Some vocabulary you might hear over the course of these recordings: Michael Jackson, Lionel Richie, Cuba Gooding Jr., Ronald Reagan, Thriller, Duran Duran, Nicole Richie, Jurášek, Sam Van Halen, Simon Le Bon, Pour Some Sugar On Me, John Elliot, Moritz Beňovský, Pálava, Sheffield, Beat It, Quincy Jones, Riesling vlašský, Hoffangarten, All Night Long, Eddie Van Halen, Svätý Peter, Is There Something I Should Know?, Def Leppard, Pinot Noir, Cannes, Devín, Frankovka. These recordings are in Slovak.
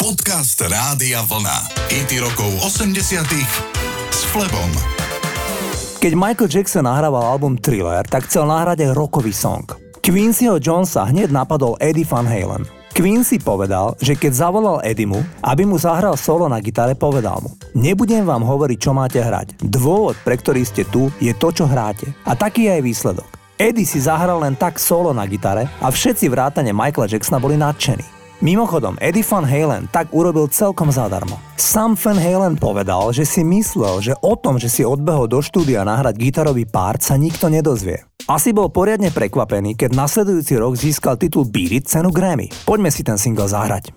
Podcast Rádia Vlna. Hity rokov 80-tých s Flebom. Keď Michael Jackson nahrával album Thriller, tak chcel nahrať rockový song. Quincyho Jonesa hneď napadol Eddie Van Halen. Quincy povedal, že keď zavolal Eddiemu, aby mu zahral solo na gitare, povedal mu: "Nebudem vám hovoriť, čo máte hrať. Dôvod, pre ktorý ste tu, je to, čo hráte." A taký je aj výsledok. Eddie si zahral len tak solo na gitare a všetci vrátane Michaela Jacksona boli nadšení. Mimochodom, Eddie Van Halen tak urobil celkom zadarmo. Sam Van Halen povedal, že si myslel, že o tom, že si odbehol do štúdia nahrať gitarový part, sa nikto nedozvie. Asi bol poriadne prekvapený, keď nasledujúci rok získal titul Beat It cenu Grammy. Poďme si ten single zahrať.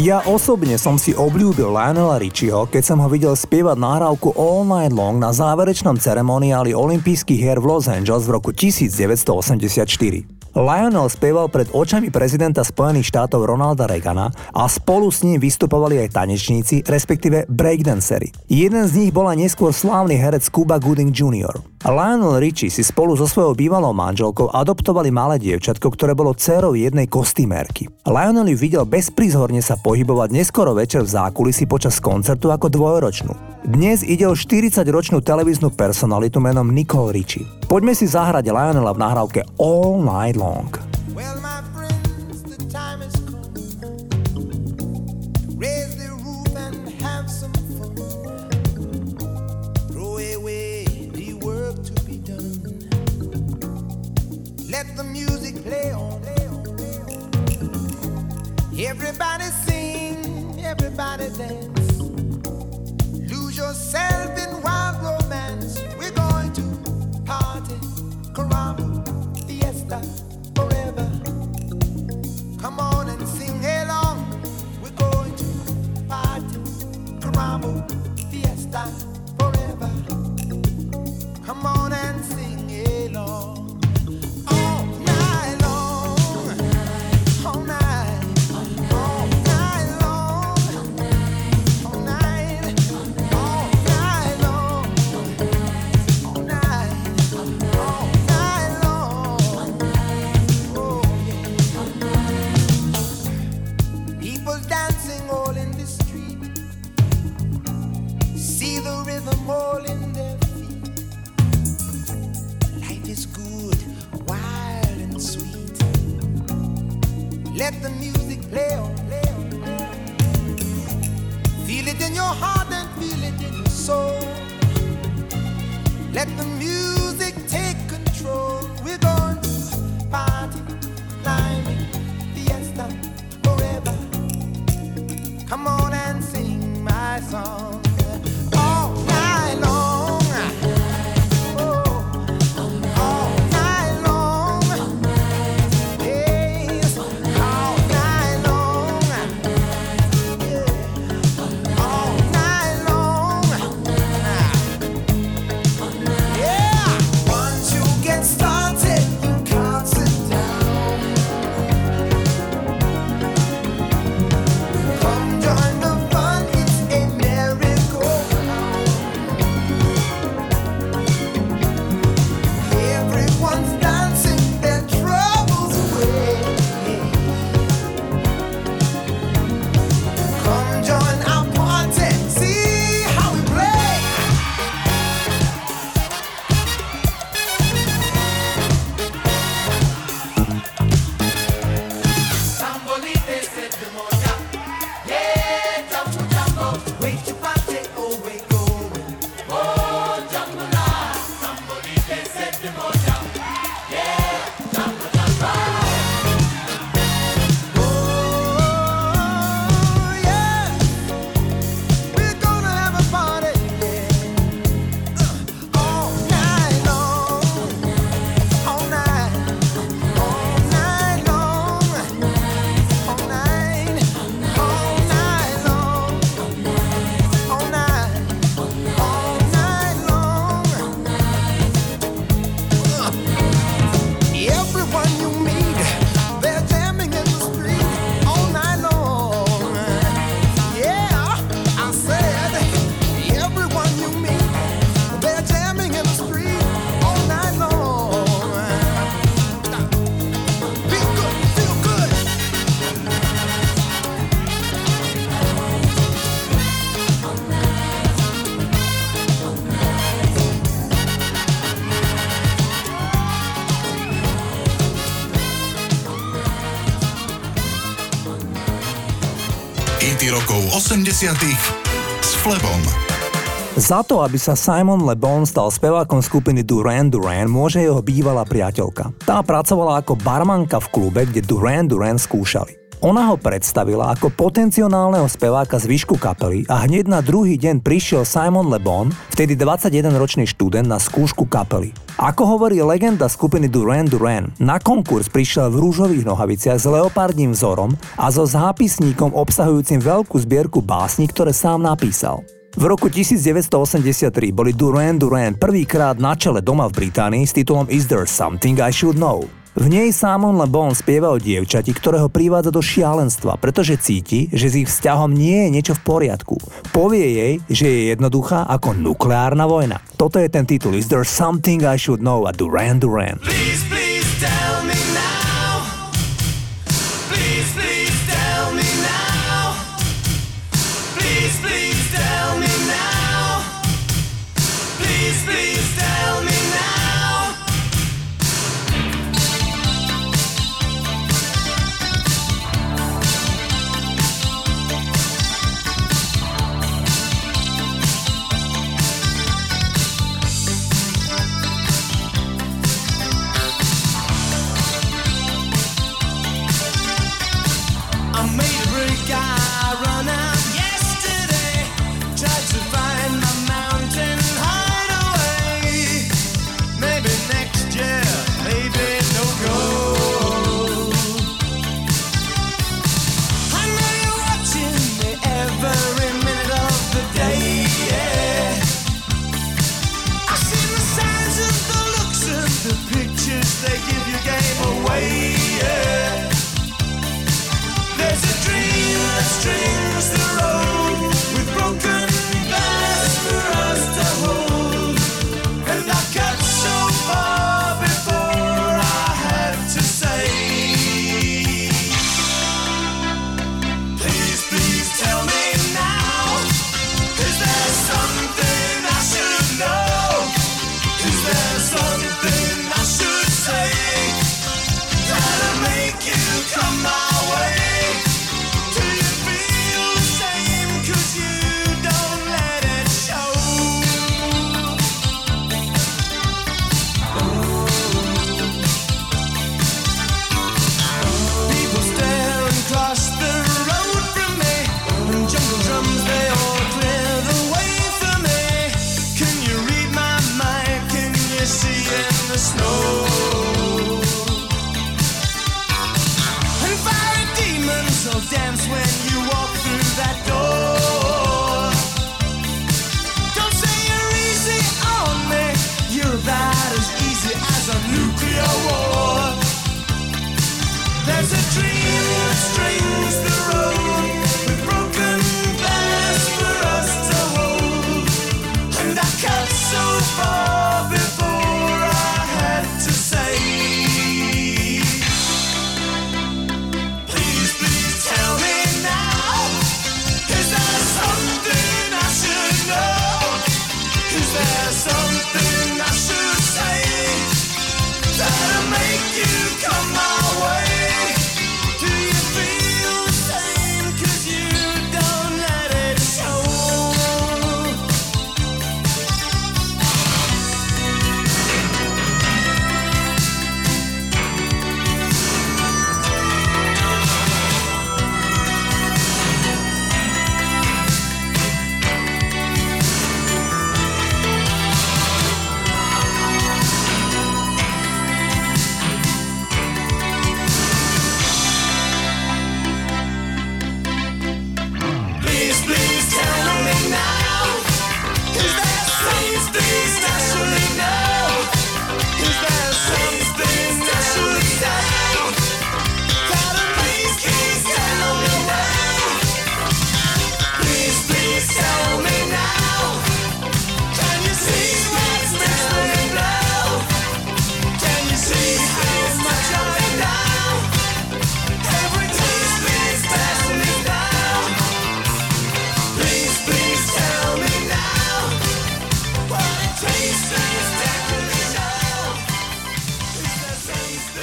Ja osobne som si obľúbil Lionela Richieho, keď som ho videl spievať nahrávku All Night Long na záverečnom ceremoniáli olympijských hier v Los Angeles v roku 1984. Lionel spieval pred očami prezidenta Spojených štátov Ronalda Reagana a spolu s ním vystupovali aj tanečníci, respektíve breakdancery. Jeden z nich bola neskôr slávny herec Cuba Gooding Jr. Lionel Richie si spolu so svojou bývalou manželkou adoptovali malé dievčatko, ktoré bolo dcérou jednej kostýmerky. Lionel ju videl bezprizhorne sa pohybovať neskoro večer v zákulisí počas koncertu ako dvojročnú. Dnes ide o 40-ročnú televíznu personalitu menom Nicole Richie. Poďme si zahrať Lionela v nahrávke All Night Long. Well, my friends, the time is cold. Raise the roof and have some fun. Throw away the work to be done. Let the music play on. Everybody sing, everybody dance. Lose yourself in wild romance. We're going to party, caramba, fiesta. Forever. Come on and sing along. We're going to party, caramba, fiesta, forever. Come on and sing along. All night long, all night, all night long, all night, all night long, all night, all night long. Oh yeah. People dancing all in the street. See the rhythm all in their feet. Life is good, wild and sweet. Let the music play on, play on, play on. Feel it in your heart and feel it in your soul. Let the music take control. We're going to party, climbing, fiesta, forever. Come on and sing my song. All night long. Oh, all night long. Yes, all night long. Yeah. All night long. Yeah. Once you get started, you can't sit down. Come join the fun, it's a miracle. Everyone's dancing their troubles away. Come join our party, see how we play. Sambolite se demora, yeah, jumbo jumbo, way to party, oh we go, oh jumbo la. Sambolite se demora, yeah, jumbo jumbo. Oh yeah, we're gonna have a party, yeah. All night long, all night, all night long, all night, all night long, all night, all night long. Everyone you meet, they're jamming in the street all night long. Yeah, I said, everyone you meet, they're jamming in the street all night long. Be good, feel good. Hity rokov 80 s Flebom. Za to, aby sa Simon Le Bon stal spevákom skupiny Duran Duran, môže jeho bývalá priateľka. Tá pracovala ako barmanka v klube, kde Duran Duran skúšali. Ona ho predstavila ako potenciálneho speváka z výšku kapely a hneď na druhý deň prišiel Simon Le Bon, vtedy 21-ročný študent, na skúšku kapely. Ako hovorí legenda skupiny Duran Duran, na konkurs prišiel v rúžových nohaviciach s leopardním vzorom a so zápisníkom obsahujúcim veľkú zbierku básní, ktoré sám napísal. V roku 1983 boli Duran Duran prvýkrát na čele doma v Británii s titulom Is There Something I Should Know? V nej Simon Le Bon spieva o dievčati, ktorého privádza do šialenstva, pretože cíti, že s ich vzťahom nie je niečo v poriadku. Povie jej, že je jednoduchá ako nukleárna vojna. Toto je ten titul Is There Something I Should Know? A Duran Duran. Please, please tell me now. Please, please tell me now. Please, please tell me now. Please, please tell me now.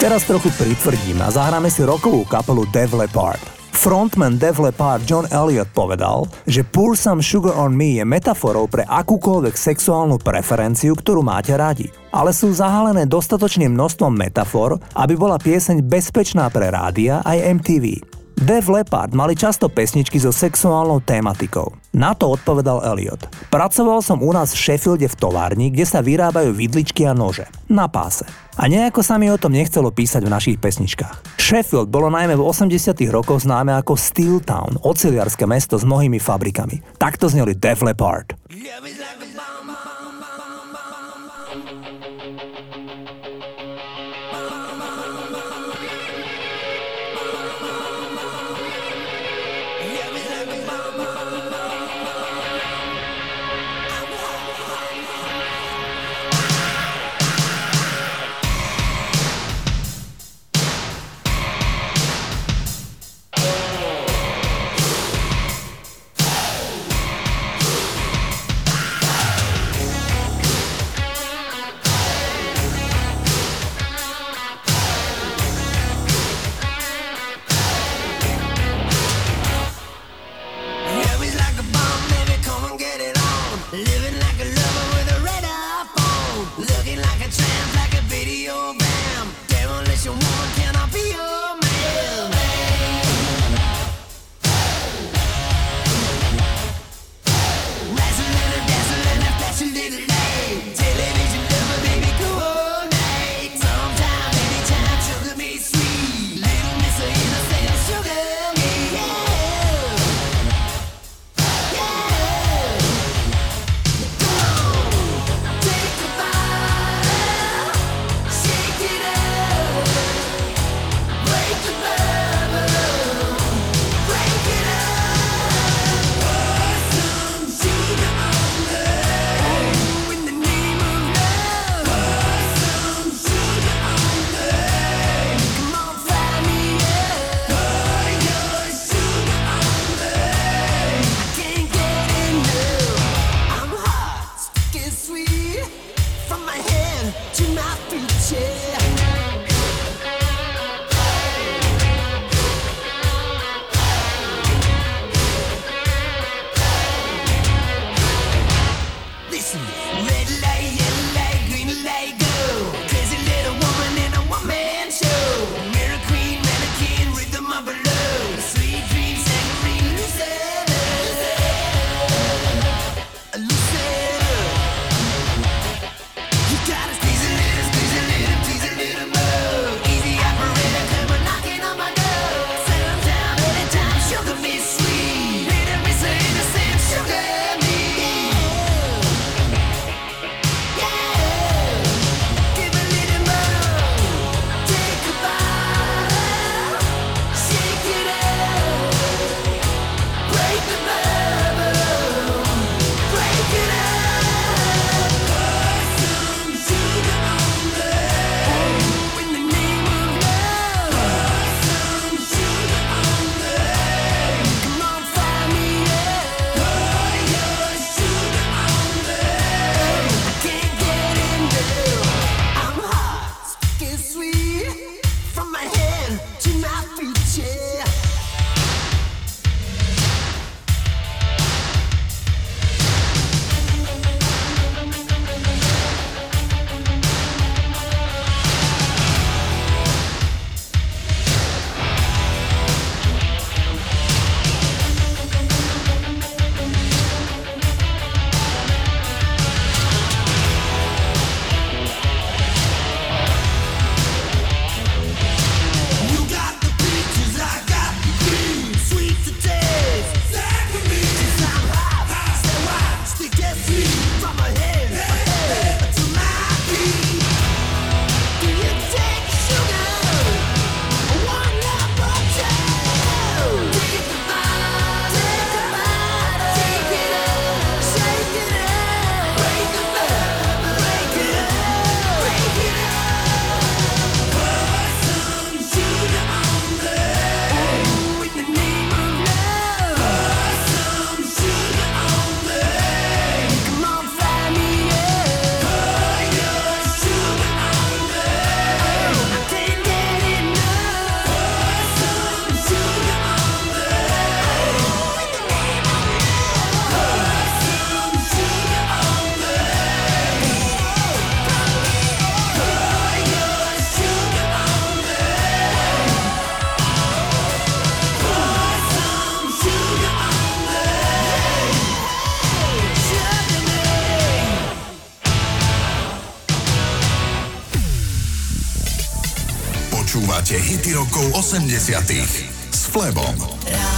Teraz trochu pritvrdím a zahráme si rockovú kapelu Def Leppard. Frontman Def Leppard John Elliot povedal, že Pour Some Sugar On Me je metaforou pre akúkoľvek sexuálnu preferenciu, ktorú máte radi. Ale sú zahalené dostatočným množstvom metafor, aby bola pieseň bezpečná pre rádia aj MTV. Def Leppard mali často pesničky so sexuálnou tématikou. Na to odpovedal Elliot. Pracoval som u nás v Sheffielde v továrni, kde sa vyrábajú vidličky a nože. Na páse. A nejako sa mi o tom nechcelo písať v našich pesničkách. Sheffield bolo najmä v 80. rokoch známe ako Steel Town, oceliarské mesto s mnohými fabrikami. Takto zneli Def Leppard. Počúvate hity rokov 80. s Flebom.